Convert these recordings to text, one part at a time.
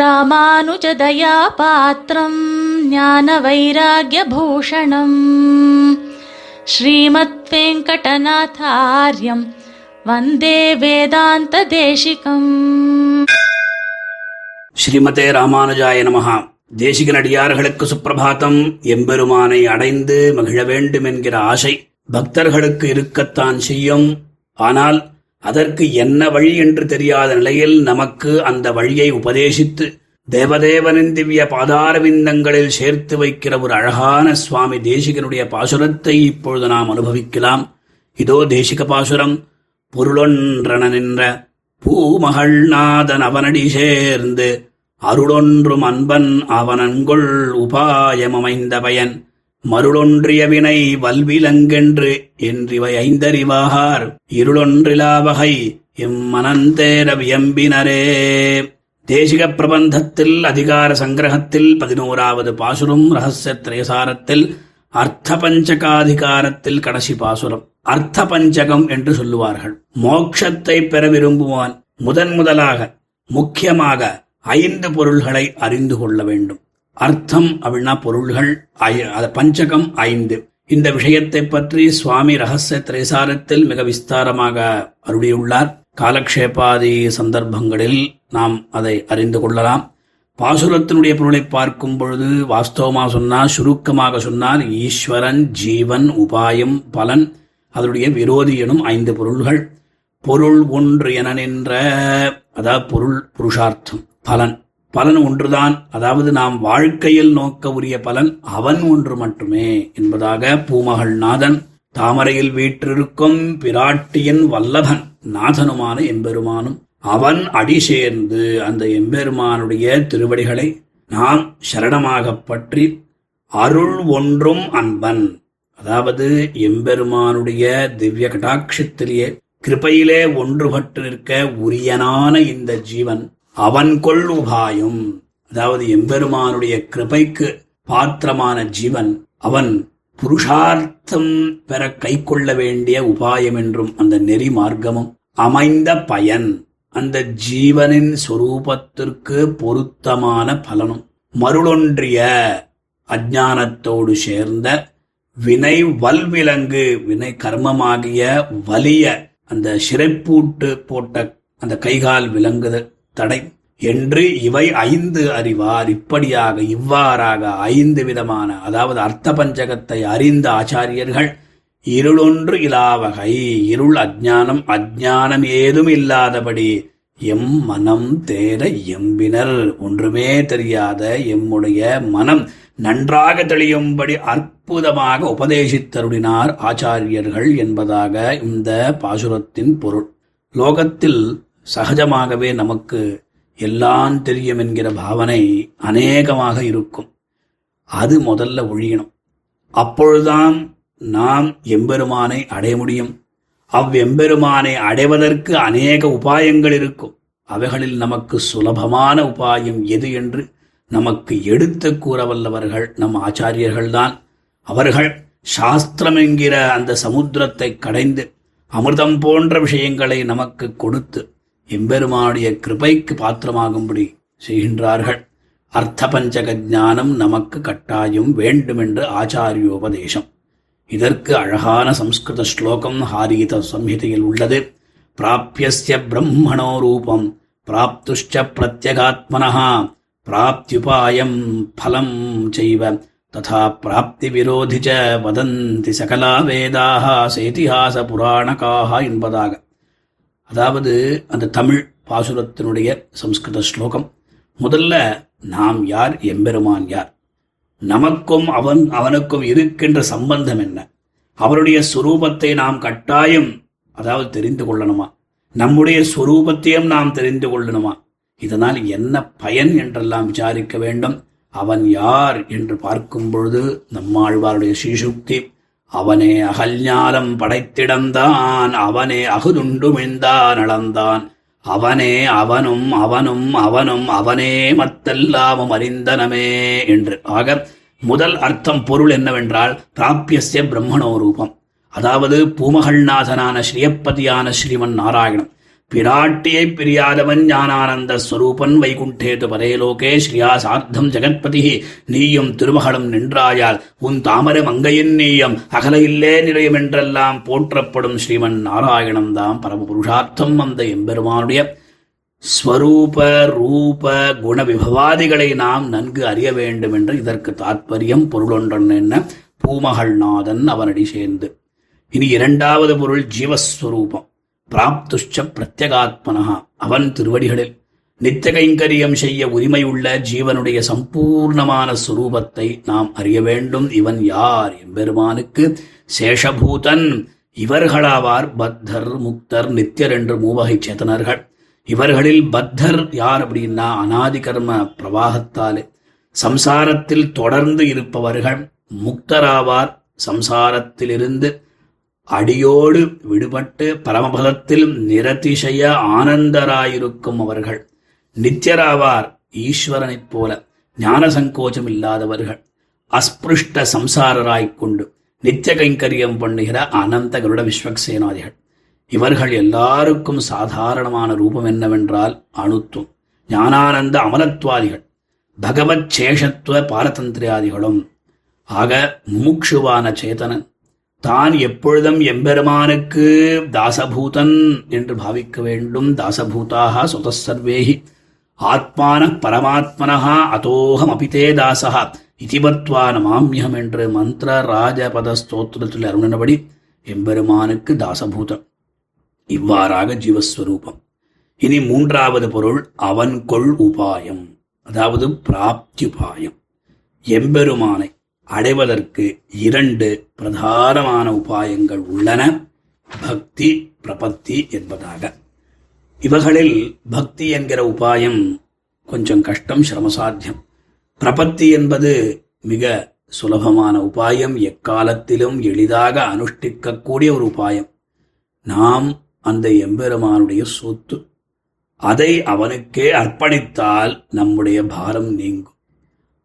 ராமானுஜதயா பாத்ரம் ஞான வைராக்ய பூஷணம் ஸ்ரீமத் வெங்கடநாதார்யம் வந்தே வேதாந்த தேசிகம். ஸ்ரீமதே ராமானுஜாய நமஹா. தேசிகனடியார்களுக்கு சுப்பிரபாதம். எம்பெருமானை அடைந்து மகிழ வேண்டும் என்கிற ஆசை பக்தர்களுக்கு இருக்கத்தான் செய்யும். ஆனால் அதற்கு என்ன வழி என்று தெரியாத நிலையில் நமக்கு அந்த வழியை உபதேசித்து தேவதேவனின் திவ்ய பாதாரவிந்தங்களில் சேர்த்து வைக்கிற ஒரு அழகான சுவாமி தேசிகனுடைய பாசுரத்தை இப்பொழுது நாம் அனுபவிக்கலாம். இதோ தேசிக பாசுரம். பொருளொன்றன நின்ற பூமகள் நாதன் அவனடி சேர்ந்து அருளொன்றும் அன்பன் அவனன்கொள் உபாயம் அமைந்த பயன் மருளொன்றிய வினை வல்விலங்கென்று என்றிவை ஐந்தறிவாகார் இருளொன்றிலாவகை இம்மனந்தேர வியம்பினரே. தேசிக பிரபந்தத்தில் அதிகார சங்கிரகத்தில் 11வது பாசுரம், ரகசிய திரயசாரத்தில் அர்த்த பஞ்சகாதிகாரத்தில் கடைசி பாசுரம். அர்த்த பஞ்சகம் என்று சொல்லுவார்கள். மோட்சத்தை பெற விரும்புவான் முதன் முதலாக முக்கியமாக 5 பொருள்களை அறிந்து கொள்ள வேண்டும். அர்த்தம் அப்படின்னா பொருள்கள், பஞ்சகம் 5. இந்த விஷயத்தை பற்றி சுவாமி ரகசிய திரயசாரத்தில் மிக விஸ்தாரமாக அருளியுள்ளார். காலக்ஷேபாதி சந்தர்ப்பங்களில் நாம் அதை அறிந்து கொள்ளலாம். பாசுரத்தினுடைய பொருளை பார்க்கும் பொழுது வாஸ்தவமாக சொன்னார், சுருக்கமாக சொன்னார், ஈஸ்வரன், ஜீவன், உபாயம், பலன், அதனுடைய விரோதி எனும் 5 பொருள்கள். பொருள் ஒன்று என நின்ற, அதாவது பொருள் புருஷார்த்தம். பலன் பலன் ஒன்றுதான், அதாவது நாம் வாழ்க்கையில் நோக்க உரிய பலன் அவன் ஒன்று மட்டுமே என்பதாக பூமகள் நாதன், தாமரையில் வீற்றிருக்கும் பிராட்டியின் வல்லபன் நாதனுமான எம்பெருமானும் அவன் அடி சேர்ந்து அந்த எம்பெருமானுடைய திருவடிகளை நாம் சரணமாக பற்றி அருள் ஒன்றும் அன்பன், அதாவது எம்பெருமானுடைய திவ்ய கடாட்சத்திலேயே கிருபையிலே ஒன்றுபட்டிருக்க உரியனான இந்த ஜீவன் அவன் கொள் உபாயம், அதாவது எம்பெருமானுடைய கிருபைக்கு பாத்திரமான ஜீவன் அவன் புருஷார்த்தம் பெற கை கொள்ள வேண்டிய உபாயம் என்றும் அந்த நெறி மார்க்கமும் அமைந்த பயன், அந்த ஜீவனின் சொரூபத்திற்கு பொருத்தமான பலனும் மருளொன்றிய அஜ்ஞானத்தோடு சேர்ந்த வினை வல்விலங்கு, வினை கர்மமாகிய வலிய அந்த சிறைப்பூட்டு போட்ட அந்த கைகால் விலங்குது தடை என்று இவை 5 அறிவார். இப்படியாக இவ்வாறாக 5 விதமான, அதாவது அர்த்த பஞ்சகத்தை அறிந்த ஆச்சாரியர்கள் இருளொன்று இலாவகை, இருள் அஜ்ஞானம், அஜ்ஞானம் ஏதும் இல்லாதபடி எம் மனம் தேர எம்பினர், ஒன்றுமே தெரியாத எம்முடைய மனம் நன்றாக தெளியும்படி அற்புதமாக உபதேசித்தருளினார் ஆச்சாரியர்கள் என்பதாக இந்த பாசுரத்தின் பொருள். லோகத்தில் சகஜமாகவே நமக்கு எல்லாம் தெரியும் என்கிற பாவனை அநேகமாக இருக்கும். அது முதல்ல ஒழியணும். அப்பொழுதுதான் நாம் எம்பெருமானை அடைய முடியும். அவ்வெம்பெருமானை அடைவதற்கு அநேக உபாயங்கள் இருக்கும். அவைகளில் நமக்கு சுலபமான உபாயம் எது என்று நமக்கு எடுத்து கூற வல்லவர்கள் நம் ஆச்சாரியர்கள்தான். அவர்கள் சாஸ்திரம் என்கிற அந்த சமுத்திரத்தை கடைந்து அமிர்தம் போன்ற விஷயங்களை நமக்கு கொடுத்து எம்பெருமானுடைய கிருபைக்கு பாத்திரமாகும்படி செய்கின்றார்கள். அர்த்த பஞ்சக ஞானம் நமக்கு கட்டாயம் வேண்டுமென்று ஆச்சாரியோபதேசம். இதற்கு அழகான சம்ஸ்கிருத ஸ்லோகம் ஹாரீத சம்ஹிதையில் உள்ளது. பிராப்யஸ்ய பிரம்மணோ ரூபம் பிராப்துஷ்ச பிரத்யகாத்மனஹா பிராப்தியுபாயம் பலம் செய்வ ததா பிராப்தி விரோதிச்ச வதந்தி சகலா வேதாக சேதிஹாச புராணகாக என்பதாக, அதாவது அந்த தமிழ் பாசுரத்தினுடைய சம்ஸ்கிருத ஸ்லோகம். முதல்ல நாம் யார், எம்பெருமான் யார், நமக்கும் அவனுக்கும் இருக்கின்ற சம்பந்தம் என்ன, அவருடைய சுரூபத்தை நாம் கட்டாயம் அதாவது தெரிந்து கொள்ளணுமா, நம்முடைய சுரூபத்தையும் நாம் தெரிந்து கொள்ளணுமா, இதனால் என்ன பயன் என்றெல்லாம் விசாரிக்க வேண்டும். அவன் யார் என்று பார்க்கும் பொழுது நம்மாழ்வாருடைய ஸ்ரீசுக்தி அவனே அகல்ஞாலம் படைத்திடந்தான் அவனே அகுதுண்டுமிழ்ந்தான் அளந்தான் அவனே அவனும் அவனும் அவனும் அவனே மத்தெல்லாமும் அறிந்தனமே என்று. ஆக முதல் அர்த்தம் பொருள் என்னவென்றால் பிராபியஸ்ய பிரம்மணோ ரூபம், அதாவது பூமகள்நாதனான ஸ்ரீயப்பதியான ஸ்ரீமன் நாராயணன் பிராட்டியை பிரியாதவன் ஞானானந்த ஸ்வரூபன் வைகுண்டேது பரேலோகே ஸ்ரீயா சார்த்தம் ஜெகத்பதி நீயும் திருமகளும் நின்றாயால் உன் தாமர மங்கையின் நீயம் அகல இல்லே நிலையம் என்றெல்லாம் போற்றப்படும் ஸ்ரீமன் நாராயணம் தாம் பரம புருஷார்த்தம். அந்த எம்பெருமானுடைய ஸ்வரூப ரூப குண விபவாதிகளை நாம் நன்கு அறிய வேண்டும் என்று இதற்கு தாற்பயம் பொருளொன்றன் என்ன பூமகள்நாதன் அவனடி சேர்ந்து. இனி இரண்டாவது பொருள் ஜீவஸ்வரூபம் பிராப்துஷ்ச பிரத்யகாத்மனஹா அவன் திருவடிகளில் நித்திய கைங்கரியம் செய்ய உரிமையுள்ள ஜீவனுடைய சம்பூர்ணமான சுரூபத்தை நாம் அறிய வேண்டும். இவன் யார்? எம்பெருமானுக்கு சேஷபூதன். இவர்களாவார் பத்தர் முக்தர் நித்தியர் என்று மூவகை சேத்தனர்கள். இவர்களில் பத்தர் யார் அப்படின்னா அநாதி கர்ம பிரவாகத்தாலே சம்சாரத்தில் தொடர்ந்து இருப்பவர்கள். முக்தராவார் சம்சாரத்திலிருந்து அடியோடு விடுபட்டு பரமபதத்தில் நிரதிசய ஆனந்தராயிருக்கும் அவர்கள். நித்தியராவார் ஈஸ்வரனைப் போல ஞான சங்கோச்சம் இல்லாதவர்கள். அஸ்பிருஷ்ட சம்சாரராய்க்கொண்டு நித்திய கைங்கரியம் பண்ணுகிற அனந்த கருட விஸ்வக்சேனாதிகள். இவர்கள் எல்லாருக்கும் சாதாரணமான ரூபம் என்னவென்றால் அணுத்துவம் ஞானானந்த அமலத்வாதிகள் பகவத் சேஷத்துவ பாரதந்திரியாதிகளும். ஆக முமுட்சுவான சேதனன் தான் எப்பொழுதும் எம்பெருமானுக்கு தாசபூதன் என்று பாவிக்க வேண்டும். தாசபூதாக சுதசர்வேஹி ஆத்மான பரமாத்மனஹா அதோகம் அபிதே தாசஹா இதிபத்வான மாம்யம் என்று மந்திர ராஜபத ஸ்தோத்திரத்தில் அருணனபடி எம்பெருமானுக்கு தாசபூதன். இவ்வாறாக ஜீவஸ்வரூபம். இனி மூன்றாவது பொருள் அவன் கொள் உபாயம், அதாவது பிராப்தியுபாயம். எம்பெருமானை அடைவதற்கு இரண்டு பிரதானமான உபாயங்கள் உள்ளன, பக்தி பிரபத்தி என்பதாக. இவர்களில் பக்தி என்கிற உபாயம் கொஞ்சம் கஷ்டம், சிரமசாத்தியம். பிரபத்தி என்பது மிக சுலபமான உபாயம், எக்காலத்திலும் எளிதாக அனுஷ்டிக்கக்கூடிய ஒரு உபாயம். நாம் அந்த எம்பெருமானுடைய சொத்து, அதை அவனுக்கே அர்ப்பணித்தால் நம்முடைய பாரம் நீங்கும்,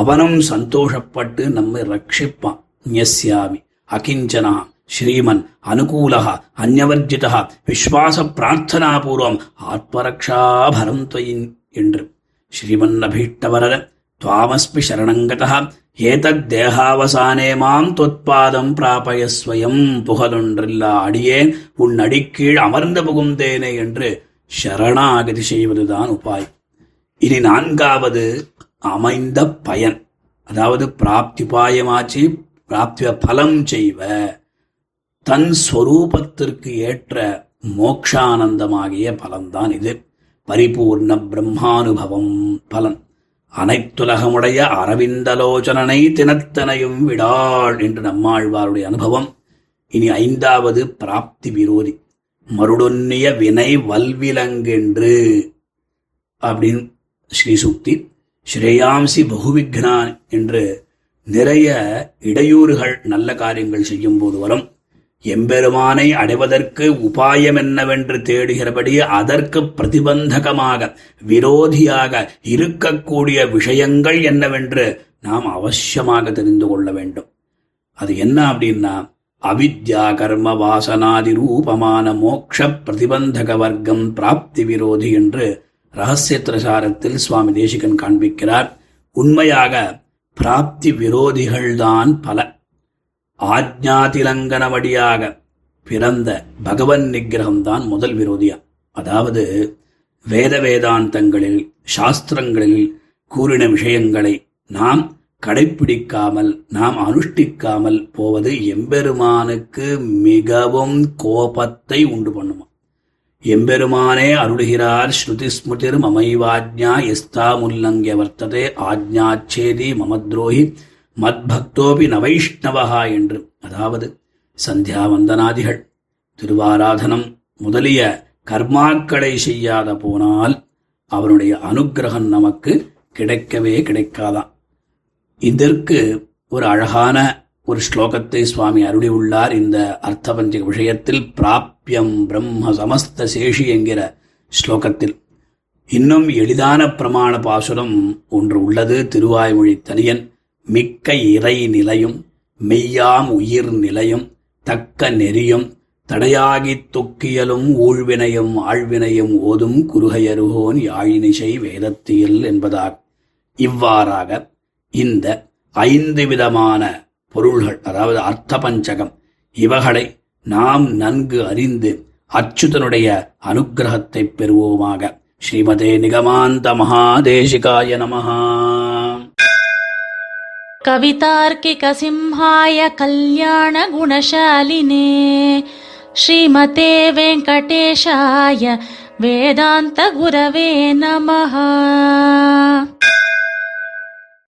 அவனும் சந்தோஷப்பட்டு நம்மை ரட்சிப்பான். ஞஸ்யாமி அகிஞ்சனா ஸ்ரீமன் அனுகூலகா அந்யவர்ஜிதா விஸ்வாச பிரார்த்தனாபூர்வம் ஆத்மரக்ஷாபரம் துவயின் என்று ஸ்ரீமன் அபீஷ்டவரர துவாமஸ்மி சரணங்கதா ஏதத் தேகாவசானே மாம் தொத்பாதம் பிராபயஸ்வயம் புகழொன்றில்லா அடியேன் உன் அடிக்கீழ் அமர்ந்து புகுந்தேனே என்று சரணாகதி செய்வதுதான் உபாயம். இனி நான்காவது அமைந்த பயன், அதாவது பிராப்தியுபாயமாச்சு பிராப்திய பலம் செய்வ தன் ஸ்வரூபத்திற்கு ஏற்ற மோக்ஷானந்தமாகிய பலன்தான் இது. பரிபூர்ண பிரம்மானுபவம் பலன் அனைத்துலகமுடைய அரவிந்தலோச்சனனை தினத்தனையும் விடாள் என்று நம்மாழ்வாருடைய அனுபவம். இனி ஐந்தாவது பிராப்தி விரோதி மருடொன்னிய வினை வல்விலங்கென்று அப்படின்னு ஸ்ரீசுக்தி. ஸ்ரேயாம்சி பகுவிக்னான் என்று நிறைய இடையூறுகள் நல்ல காரியங்கள் செய்யும் போது வரும். எம்பெருமானை அடைவதற்கு உபாயம் என்னவென்று தேடுகிறபடி அதற்கு பிரதிபந்தகமாக விரோதியாக இருக்கக்கூடிய விஷயங்கள் என்னவென்று நாம் அவசியமாக தெரிந்து கொள்ள வேண்டும். அது என்ன அப்படின்னா அவித்யா கர்ம வாசனாதி ரூபமான மோட்ச பிரதிபந்தக வர்க்கம் பிராப்தி விரோதி என்று ரகசியத்திரசாரத்தில் சுவாமி தேசிகன் காண்பிக்கிறார். உண்மையாக பிராப்தி விரோதிகள்தான் பல. ஆஜ்ஞாதிலங்கனவடியாக பிறந்த பகவன் நிகிரகம்தான் முதல் விரோதியா. அதாவது வேத வேதாந்தங்களில் சாஸ்திரங்களில் கூறின விஷயங்களை நாம் கடைப்பிடிக்காமல் நாம் அனுஷ்டிக்காமல் போவது எம்பெருமானுக்கு மிகவும் கோபத்தை உண்டு பண்ணுமா. எம்பெருமானே அருளுகிறார் ஸ்ருதி ஸ்மிருதிர் மமைவாஜ்ஞா எஸ்தாமுல்லங்கிய வர்த்ததே ஆஜ்ஞாச்சேதி மமத்ரோஹி மத்பக்தோபி நவைஷ்ணவஹா என்று. அதாவது சந்தியாவந்தனாதிகள் திருவாராதனம் முதலிய கர்மாக்களை செய்யாத போனால் அவனுடைய அனுக்கிரகம் நமக்கு கிடைக்கவே கிடைக்காதான். இதற்கு ஒரு அழகான ஒரு ஸ்லோகத்தை சுவாமி அருளியுள்ளார் இந்த அர்த்தபஞ்ச விஷயத்தில், பிராப்யம் பிரம்ம சமஸ்த சேஷி என்கிற ஸ்லோகத்தில். இன்னும் எளிதான பிரமாண பாசுரம் ஒன்று உள்ளது, திருவாய்மொழி தனியன். மிக்க இறை நிலையும் மெய்யாம் உயிர் நிலையும் தக்க நெறியும் தடையாகித் தொக்கியலும் ஊழ்வினையும் ஆழ்வினையும் ஓதும் குறுகையருகோன் யாழினிசை வேதத்தியல் என்பதார். இவ்வாறாக இந்த 5 விதமான பொருள்கள், அதாவது அர்த்த பஞ்சகம், இவகளை நாம் நன்கு அறிந்து அச்சுதனுடைய அனுக்கிரகத்தை பெறுவோமாக. ஸ்ரீமதே நிகமாந்த மகாதேசிகாய நமஹா. கவிதார்க்கிக சிம்ஹாய கல்யாண குணசாலினே ஸ்ரீமதே வெங்கடேஷாய வேதாந்த குரவே நமஹா.